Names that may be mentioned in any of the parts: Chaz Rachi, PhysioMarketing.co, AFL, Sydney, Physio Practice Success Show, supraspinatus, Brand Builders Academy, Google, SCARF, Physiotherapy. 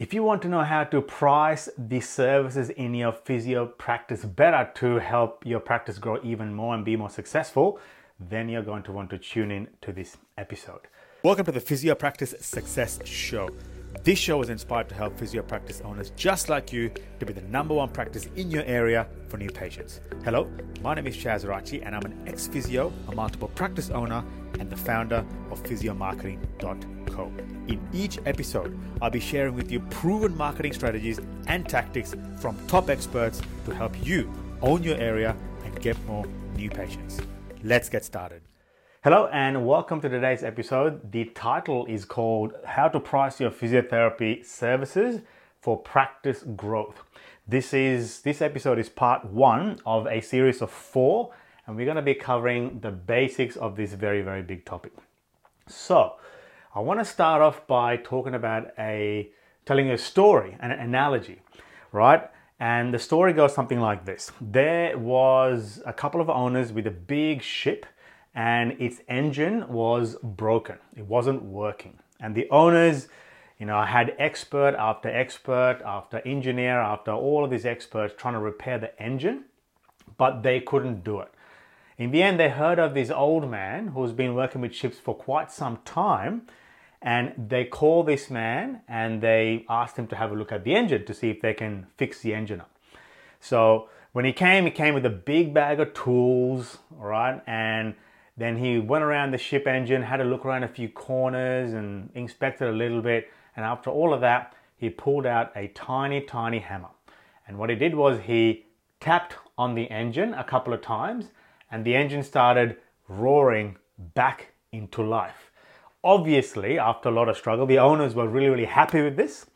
If you want to know how to price the services in your physio practice better to help your practice grow even more and be more successful, then you're going to want to tune in to this episode. Welcome to the Physio Practice Success Show. This show is inspired to help physio practice owners just like you to be the number one practice in your area for new patients. Hello, my name is Chaz Rachi and I'm an ex-physio, a multiple practice owner and the founder of PhysioMarketing.co. In each episode, I'll be sharing with you proven marketing strategies and tactics from top experts to help you own your area and get more new patients. Let's get started. Hello and welcome to today's episode. The title is called How to Price Your Physiotherapy Services for Practice Growth. This episode is part one of a series of four, and we're going to be covering the basics of this very, very big topic. So I want to start off by talking about telling a story, an analogy, right? And the story goes something like this. There was a couple of owners with a big ship and its engine was broken. It wasn't working. And the owners, had expert after engineer, after all of these experts trying to repair the engine, but they couldn't do it. In the end, they heard of this old man who's been working with ships for quite some time, and they call this man and they asked him to have a look at the engine to see if they can fix the engine up. So when he came with a big bag of tools, all right? And then he went around the ship engine, had a look around a few corners and inspected a little bit. And after all of that, he pulled out a tiny, tiny hammer. And what he did was he tapped on the engine a couple of times and the engine started roaring back into life. Obviously, after a lot of struggle, the owners were really, really happy with this,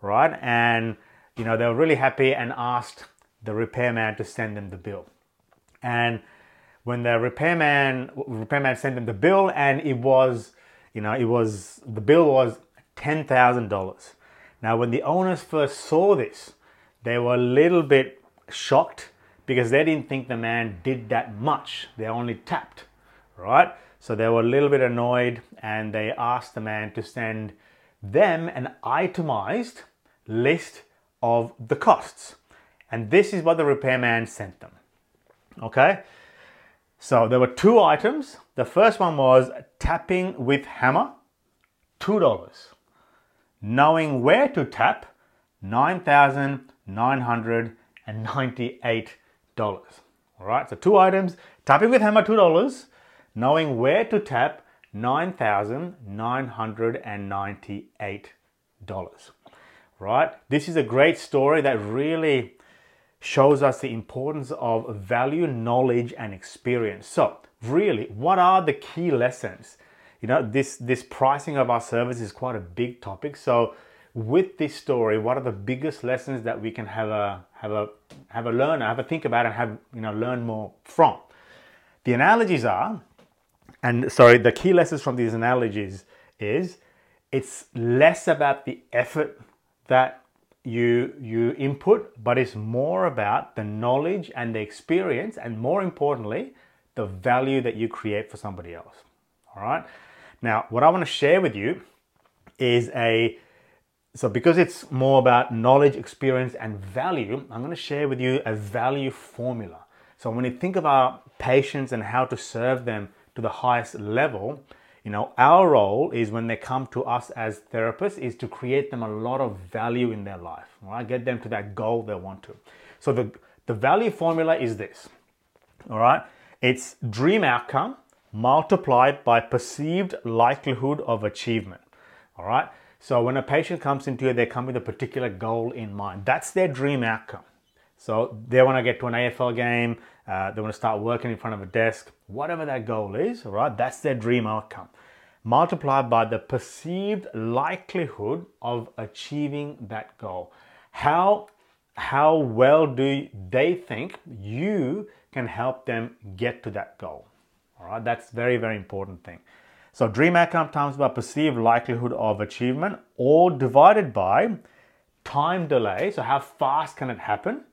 right? And, they were really happy and asked the repairman to send them the bill. And when the repairman sent them the bill, and the bill was $10,000. Now, when the owners first saw this, they were a little bit shocked because they didn't think the man did that much. They only tapped, right? So they were a little bit annoyed and they asked the man to send them an itemized list of the costs. And this is what the repairman sent them, okay? So there were two items. The first one was tapping with hammer, $2. Knowing where to tap, $9,998. All right, so two items, tapping with hammer, $2, knowing where to tap, $9,998. Right, this is a great story that really shows us the importance of value, knowledge, and experience. So really, what are the key lessons? This pricing of our service is quite a big topic. So with this story, what are the biggest lessons that we can have a think about and learn more from? The analogies are, the key lessons from these analogies is it's less about the effort that you input, but it's more about the knowledge and the experience, and more importantly, the value that you create for somebody else. All right. Now, what I want to share with you is because it's more about knowledge, experience, and value, I'm going to share with you a value formula. So when you think about patients and how to serve them to the highest level, our role is when they come to us as therapists is to create them a lot of value in their life, right? Get them to that goal they want to. So the value formula is this, all right? It's dream outcome multiplied by perceived likelihood of achievement, all right? So when a patient comes into you, they come with a particular goal in mind. That's their dream outcome. So they want to get to an AFL game, they want to start working in front of a desk, whatever that goal is, right? That's their dream outcome. Multiplied by the perceived likelihood of achieving that goal. How well do they think you can help them get to that goal? All right, that's very, very important thing. So dream outcome times by perceived likelihood of achievement, or divided by time delay, so how fast can it happen,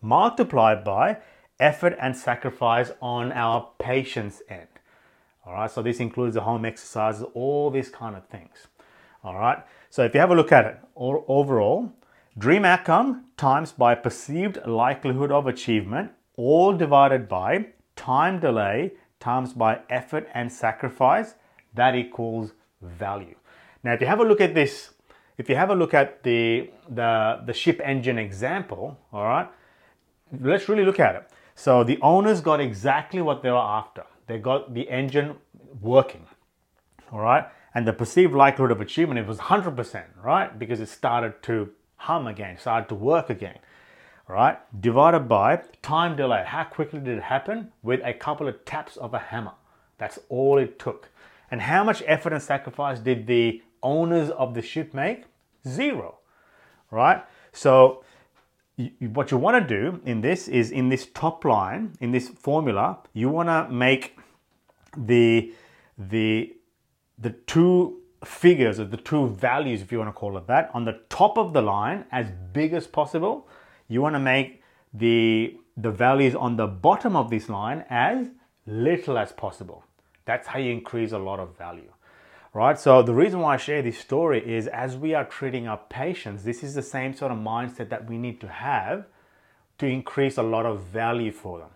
multiplied by effort and sacrifice on our patient's end. All right, so this includes the home exercises, all these kind of things. All right, So if you have a look at it, overall, dream outcome times by perceived likelihood of achievement, all divided by time delay times by effort and sacrifice, that equals value. Now, if you have a look at this, if you have a look at the ship engine example, all right, let's really look at it. So the owners got exactly what they were after. They got the engine working, all right? And the perceived likelihood of achievement, it was 100%, right? Because it started to hum again, started to work again, all right? Divided by time delay. How quickly did it happen? With a couple of taps of a hammer. That's all it took. And how much effort and sacrifice did the owners of the ship make? Zero, right? So what you want to do in this is, in this top line, in this formula, you want to make the two figures, or the two values, if you want to call it that, on the top of the line as big as possible. You want to make the values on the bottom of this line as little as possible. That's how you increase a lot of value, right? So the reason why I share this story is, as we are treating our patients, this is the same sort of mindset that we need to have to increase a lot of value for them.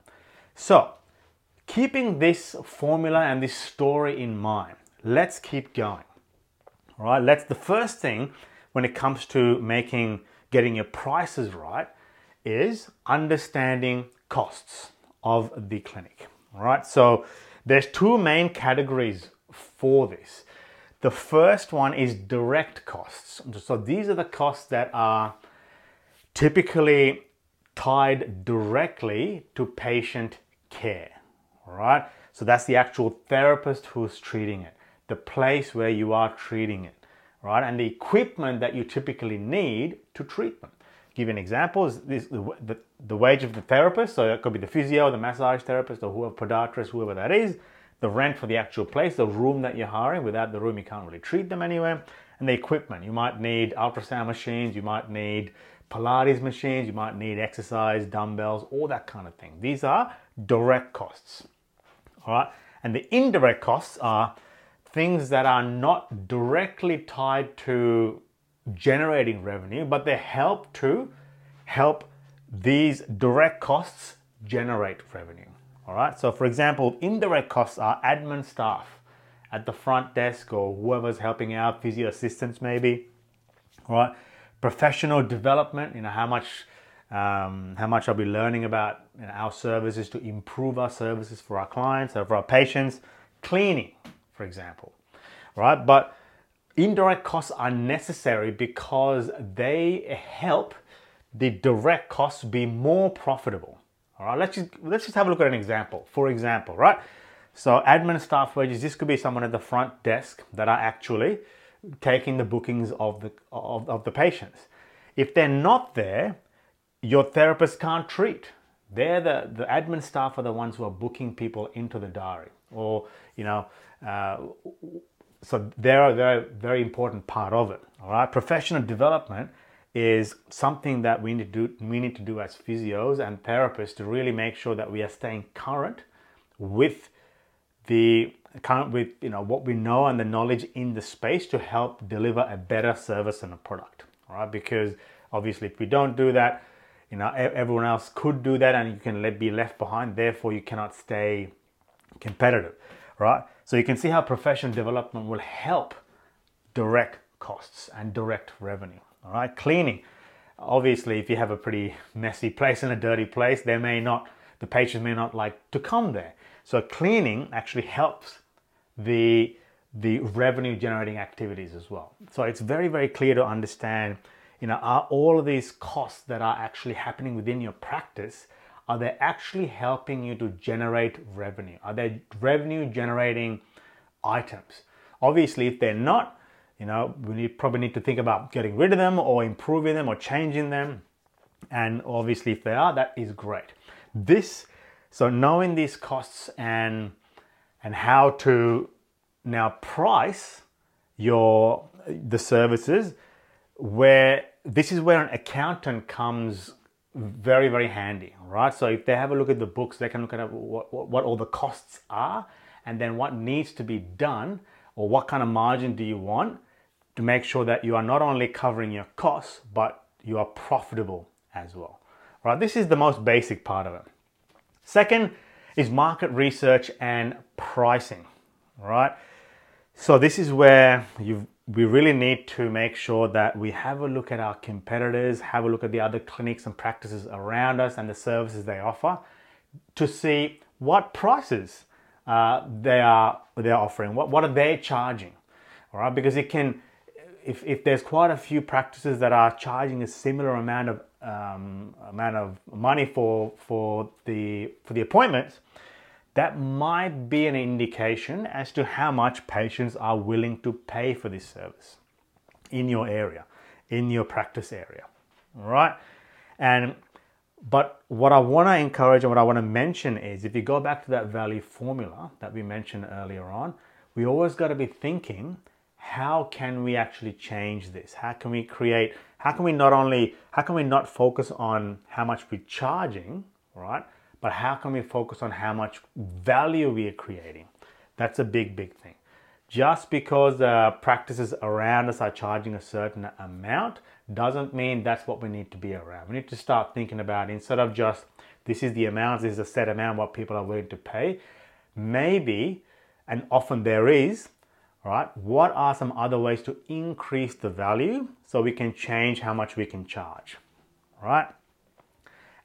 So keeping this formula and this story in mind, let's keep going, all right? That's the first thing when it comes to getting your prices right, is understanding costs of the clinic, all right? So there's two main categories for this. The first one is direct costs. So these are the costs that are typically tied directly to patient care, all right? So that's the actual therapist who's treating it, the place where you are treating it, right? And the equipment that you typically need to treat them. Give you an example, is the wage of the therapist, so that could be the physio, the massage therapist, or whoever, podiatrist, whoever that is, the rent for the actual place, the room that you're hiring. Without the room, you can't really treat them anywhere. And the equipment, you might need ultrasound machines, you might need Pilates machines, you might need exercise, dumbbells, all that kind of thing. These are direct costs, all right? And the indirect costs are things that are not directly tied to generating revenue, but they help these direct costs generate revenue, all right? So for example, indirect costs are admin staff at the front desk, or whoever's helping out, physio assistants maybe, all right? Professional development, you know, how much I'll be learning about, you know, our services, to improve our services for our clients, so for our patients. Cleaning, for example, all right? But indirect costs are necessary because they help the direct costs be more profitable. All right, let's just have a look at an example. For example, right? So admin staff wages, this could be someone at the front desk that are actually taking the bookings of the patients. If they're not there, your therapist can't treat. They're the admin staff are the ones who are booking people into the diary, or, you know, so they're a very, very important part of it, all right? Professional development is something that we need to do as physios and therapists to really make sure that we are staying current with you know, what we know and the knowledge in the space to help deliver a better service and a product, all right? Because obviously if we don't do that, you know, everyone else could do that and you can be left behind. Therefore, you cannot stay competitive, right? So you can see how professional development will help direct costs and direct revenue, all right? Cleaning. Obviously, if you have a pretty messy place and a dirty place, the patient may not like to come there. So cleaning actually helps the revenue generating activities as well. So it's very, very clear to understand, you know, are all of these costs that are actually happening within your practice, are they actually helping you to generate revenue? Are they revenue generating items? Obviously, if they're not, you know, we probably need to think about getting rid of them or improving them or changing them. And obviously, if they are, that is great. So knowing these costs and how to now price the services, this is where an accountant comes very, very handy, right? So if they have a look at the books, they can look at what all the costs are, and then what needs to be done, or what kind of margin do you want to make sure that you are not only covering your costs, but you are profitable as well. Right? This is the most basic part of it. Second is market research and pricing. Right? So this is where we really need to make sure that we have a look at our competitors, have a look at the other clinics and practices around us and the services they offer to see what prices they're offering. What are they charging? All right, because it can, if there's quite a few practices that are charging a similar amount of money for the appointments, that might be an indication as to how much patients are willing to pay for this service in your area, in your practice area, all right? But what I wanna encourage and what I wanna mention is, if you go back to that value formula that we mentioned earlier on, we always gotta be thinking, how can we actually change this? How can we not focus on how much we're charging, right? But how can we focus on how much value we are creating? That's a big, big thing. Just because practices around us are charging a certain amount doesn't mean that's what we need to be around. We need to start thinking about, instead of just, this is the amount, this is a set amount, what people are willing to pay. Maybe, and often there is, right? What are some other ways to increase the value so we can change how much we can charge, right?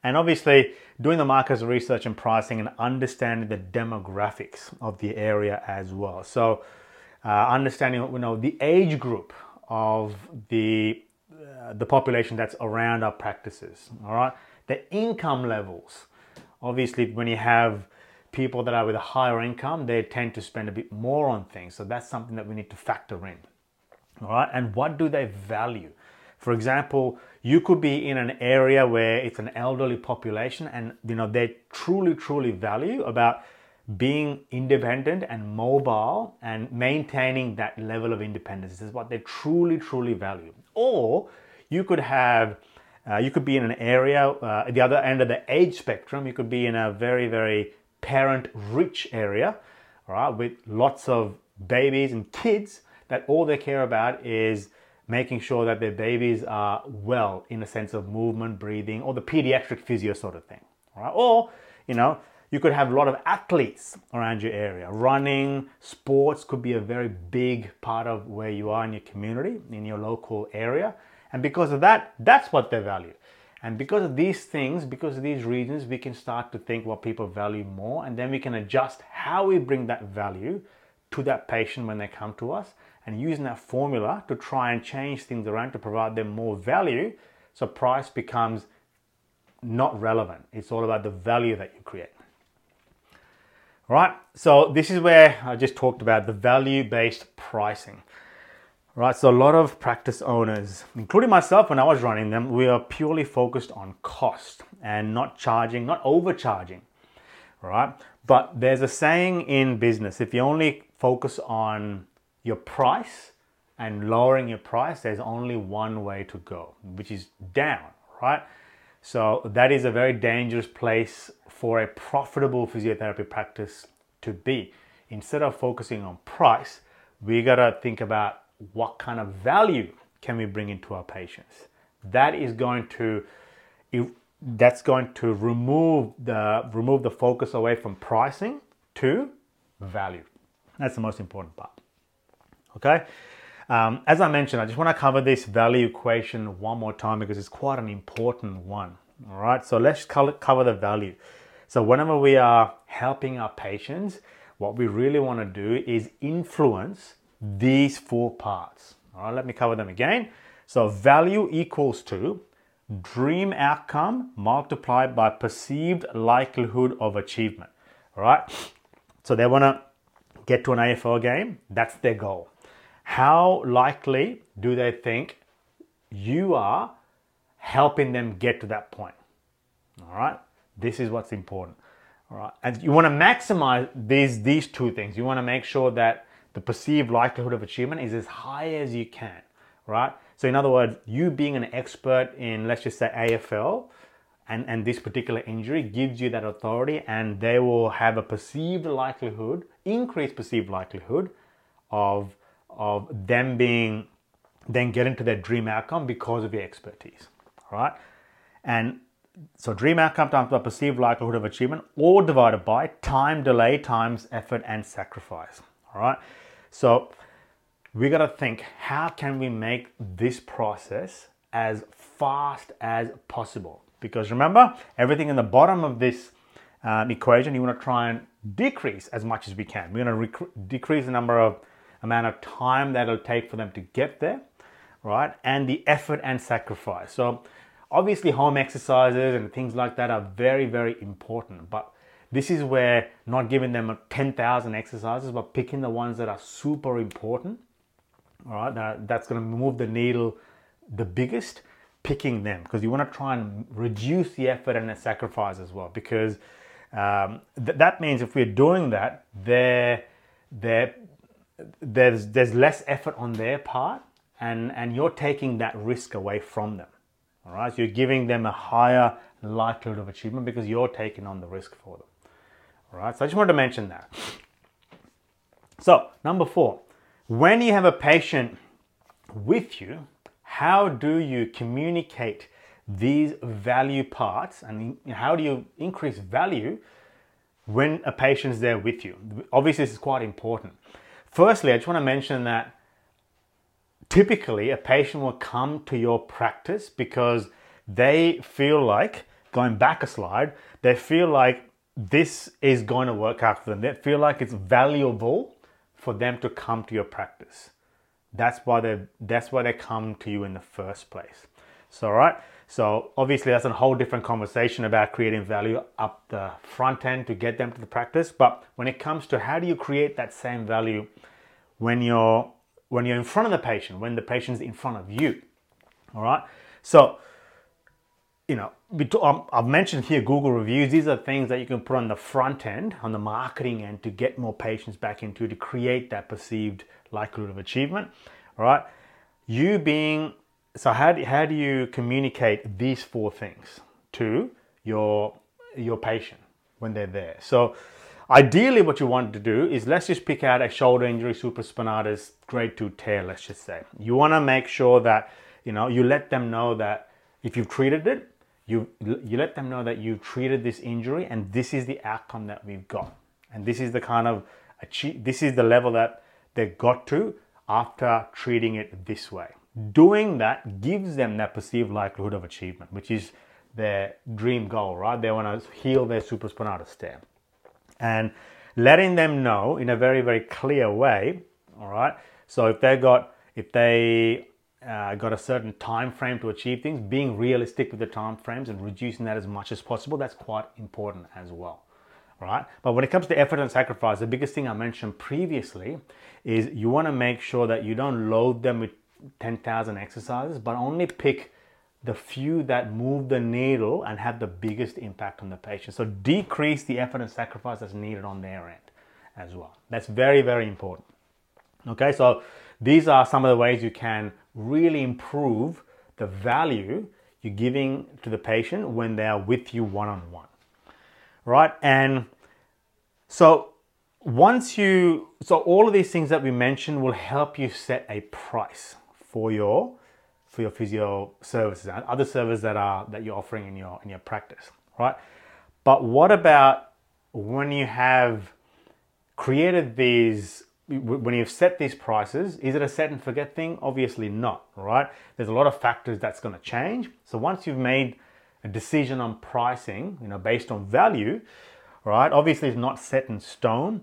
And obviously, doing the market research and pricing and understanding the demographics of the area as well. So, understanding, you know, the age group of the population that's around our practices. All right, the income levels. Obviously, when you have people that are with a higher income, they tend to spend a bit more on things. So that's something that we need to factor in. All right, and what do they value? For example, you could be in an area where it's an elderly population and, you know, they truly, truly value about being independent and mobile and maintaining that level of independence. This is what they truly, truly value. Or you could have, you could be in an area, at the other end of the age spectrum, you could be in a very, very parent-rich area, all right, with lots of babies and kids that all they care about is making sure that their babies are well in a sense of movement, breathing, or the pediatric physio sort of thing, right? Or, you know, you could have a lot of athletes around your area. Running, sports could be a very big part of where you are in your community, in your local area. And because of that, that's what they value. And because of these things, because of these reasons, we can start to think what people value more, and then we can adjust how we bring that value to that patient when they come to us, and using that formula to try and change things around to provide them more value, so price becomes not relevant. It's all about the value that you create. All right, so this is where I just talked about the value-based pricing. All right, so a lot of practice owners, including myself when I was running them, we are purely focused on cost and not charging, not overcharging, all right? But there's a saying in business, if you only focus on your price and lowering your price, there's only one way to go, which is down, right? So that is a very dangerous place for a profitable physiotherapy practice to be. Instead of focusing on price, we gotta think about what kind of value can we bring into our patients. That's going to remove the focus away from pricing to value. That's the most important part. Okay, as I mentioned, I just want to cover this value equation one more time because it's quite an important one. All right, so let's cover the value. So whenever we are helping our patients, what we really want to do is influence these four parts. All right, let me cover them again. So value equals to dream outcome multiplied by perceived likelihood of achievement. All right, so they want to get to an AFL game. That's their goal. How likely do they think you are helping them get to that point? All right, this is what's important. All right, and you want to maximize these two things. You want to make sure that the perceived likelihood of achievement is as high as you can, right? So in other words, you being an expert in, let's just say, AFL and this particular injury gives you that authority, and they will have a perceived likelihood, increased perceived likelihood of them being then get into their dream outcome because of your expertise, all right? And so dream outcome times by perceived likelihood of achievement, all divided by time delay times effort and sacrifice, all right? So we got to think, how can we make this process as fast as possible? Because remember, everything in the bottom of this equation, you want to try and decrease as much as we can. We're going to decrease the amount of time that it'll take for them to get there, right? And the effort and sacrifice. So obviously home exercises and things like that are very, very important, but this is where not giving them 10,000 exercises, but picking the ones that are super important, all right? That's going to move the needle the biggest, picking them, because you want to try and reduce the effort and the sacrifice as well, because that means if we're doing that, there's less effort on their part, and you're taking that risk away from them, all right? So you're giving them a higher likelihood of achievement because you're taking on the risk for them, all right? So I just wanted to mention that. So number 4, when you have a patient with you, how do you communicate these value parts, and how do you increase value when a patient's there with you? Obviously, this is quite important. Firstly, I just want to mention that typically a patient will come to your practice because they feel like, going back a slide, they feel like this is going to work out for them. They feel like it's valuable for them to come to your practice. That's why they come to you in the first place. So, all right. So obviously that's a whole different conversation about creating value up the front end to get them to the practice. But when it comes to how do you create that same value when you're in front of the patient, when the patient's in front of you, all right. So, I've mentioned here Google reviews. These are things that you can put on the front end, on the marketing end, to get more patients back into, to create that perceived likelihood of achievement, all right? So how do you communicate these 4 things to your patient when they're there? So ideally what you want to do is, let's just pick out a shoulder injury, supraspinatus, grade 2 tear, let's just say. You want to make sure that, you let them know that if you've treated it, you let them know that you've treated this injury and this is the outcome that we've got. And this is the this is the level that they got to after treating it this way. Doing that gives them that perceived likelihood of achievement, which is their dream goal, right? They want to heal their supraspinatus tear. And letting them know in a very, very clear way, all right? So if they got a certain time frame to achieve things, being realistic with the time frames and reducing that as much as possible, that's quite important as well, right? But when it comes to effort and sacrifice, the biggest thing I mentioned previously is you want to make sure that you don't load them with 10,000 exercises, but only pick the few that move the needle and have the biggest impact on the patient. So decrease the effort and sacrifice that's needed on their end as well. That's very, very important. Okay, so these are some of the ways you can really improve the value you're giving to the patient when they are with you one-on-one, right? And so all of these things that we mentioned will help you set a price for your physio services and other services that you're offering in your practice, right? But what about when you have created these, when you've set these prices, is it a set and forget thing? Obviously not, right? There's a lot of factors that's going to change. So once you've made a decision on pricing, based on value, right? Obviously it's not set in stone.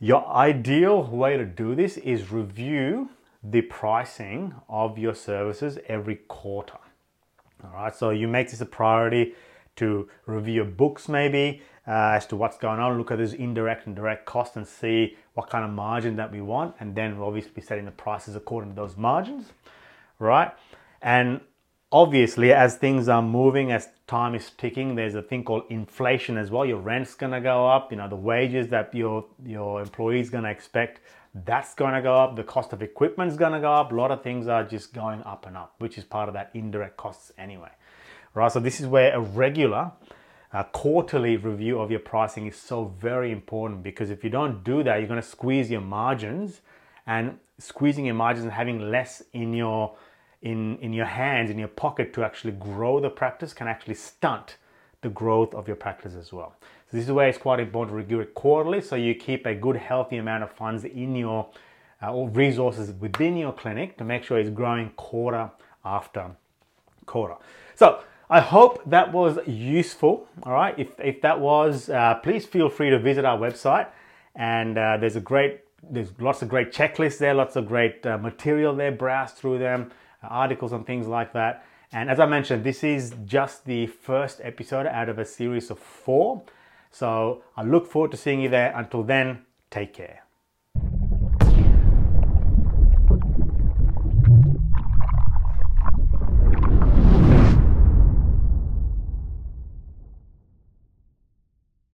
Your ideal way to do this is review the pricing of your services every quarter, all right? So you make this a priority to review your books maybe, as to what's going on, look at those indirect and direct costs and see what kind of margin that we want, and then we'll obviously be setting the prices according to those margins, right? And obviously as things are moving, as time is ticking, there's a thing called inflation as well. Your rent's gonna go up, the wages that your employee's gonna expect, that's gonna go up, the cost of equipment's gonna go up, a lot of things are just going up and up, which is part of that indirect costs anyway, right? So this is where a regular quarterly review of your pricing is so very important, because if you don't do that, you're going to squeeze your margins and squeezing your margins and having less in your hands, in your pocket to actually grow the practice can actually stunt the growth of your practice as well. So this is where it's quite important to review it quarterly so you keep a good healthy amount of funds in your or resources within your clinic to make sure it's growing quarter after quarter. So I hope that was useful. All right, if that was, please feel free to visit our website, and there's lots of great checklists there, lots of great material there, browse through them, articles and things like that. And as I mentioned, this is just the first episode out of a series of 4. So I look forward to seeing you there. Until then, take care.